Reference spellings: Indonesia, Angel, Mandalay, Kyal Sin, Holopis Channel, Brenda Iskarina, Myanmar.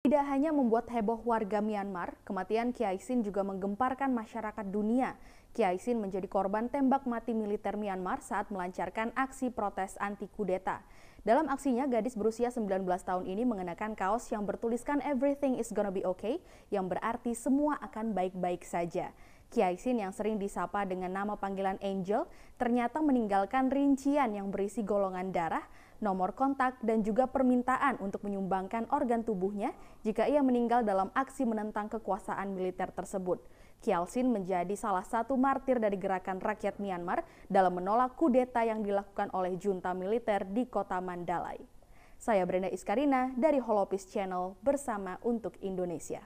Tidak hanya membuat heboh warga Myanmar, kematian Kyal Sin juga menggemparkan masyarakat dunia. Kyal Sin menjadi korban tembak mati militer Myanmar saat melancarkan aksi protes anti kudeta. Dalam aksinya, gadis berusia 19 tahun ini mengenakan kaos yang bertuliskan "Everything is gonna be okay", yang berarti semua akan baik-baik saja. Kyal Sin yang sering disapa dengan nama panggilan Angel, ternyata meninggalkan rincian yang berisi golongan darah, nomor kontak, dan juga permintaan untuk menyumbangkan organ tubuhnya jika ia meninggal dalam aksi menentang kekuasaan militer tersebut. Kyal Sin menjadi salah satu martir dari gerakan rakyat Myanmar dalam menolak kudeta yang dilakukan oleh junta militer di kota Mandalay. Saya Brenda Iskarina dari Holopis Channel bersama untuk Indonesia.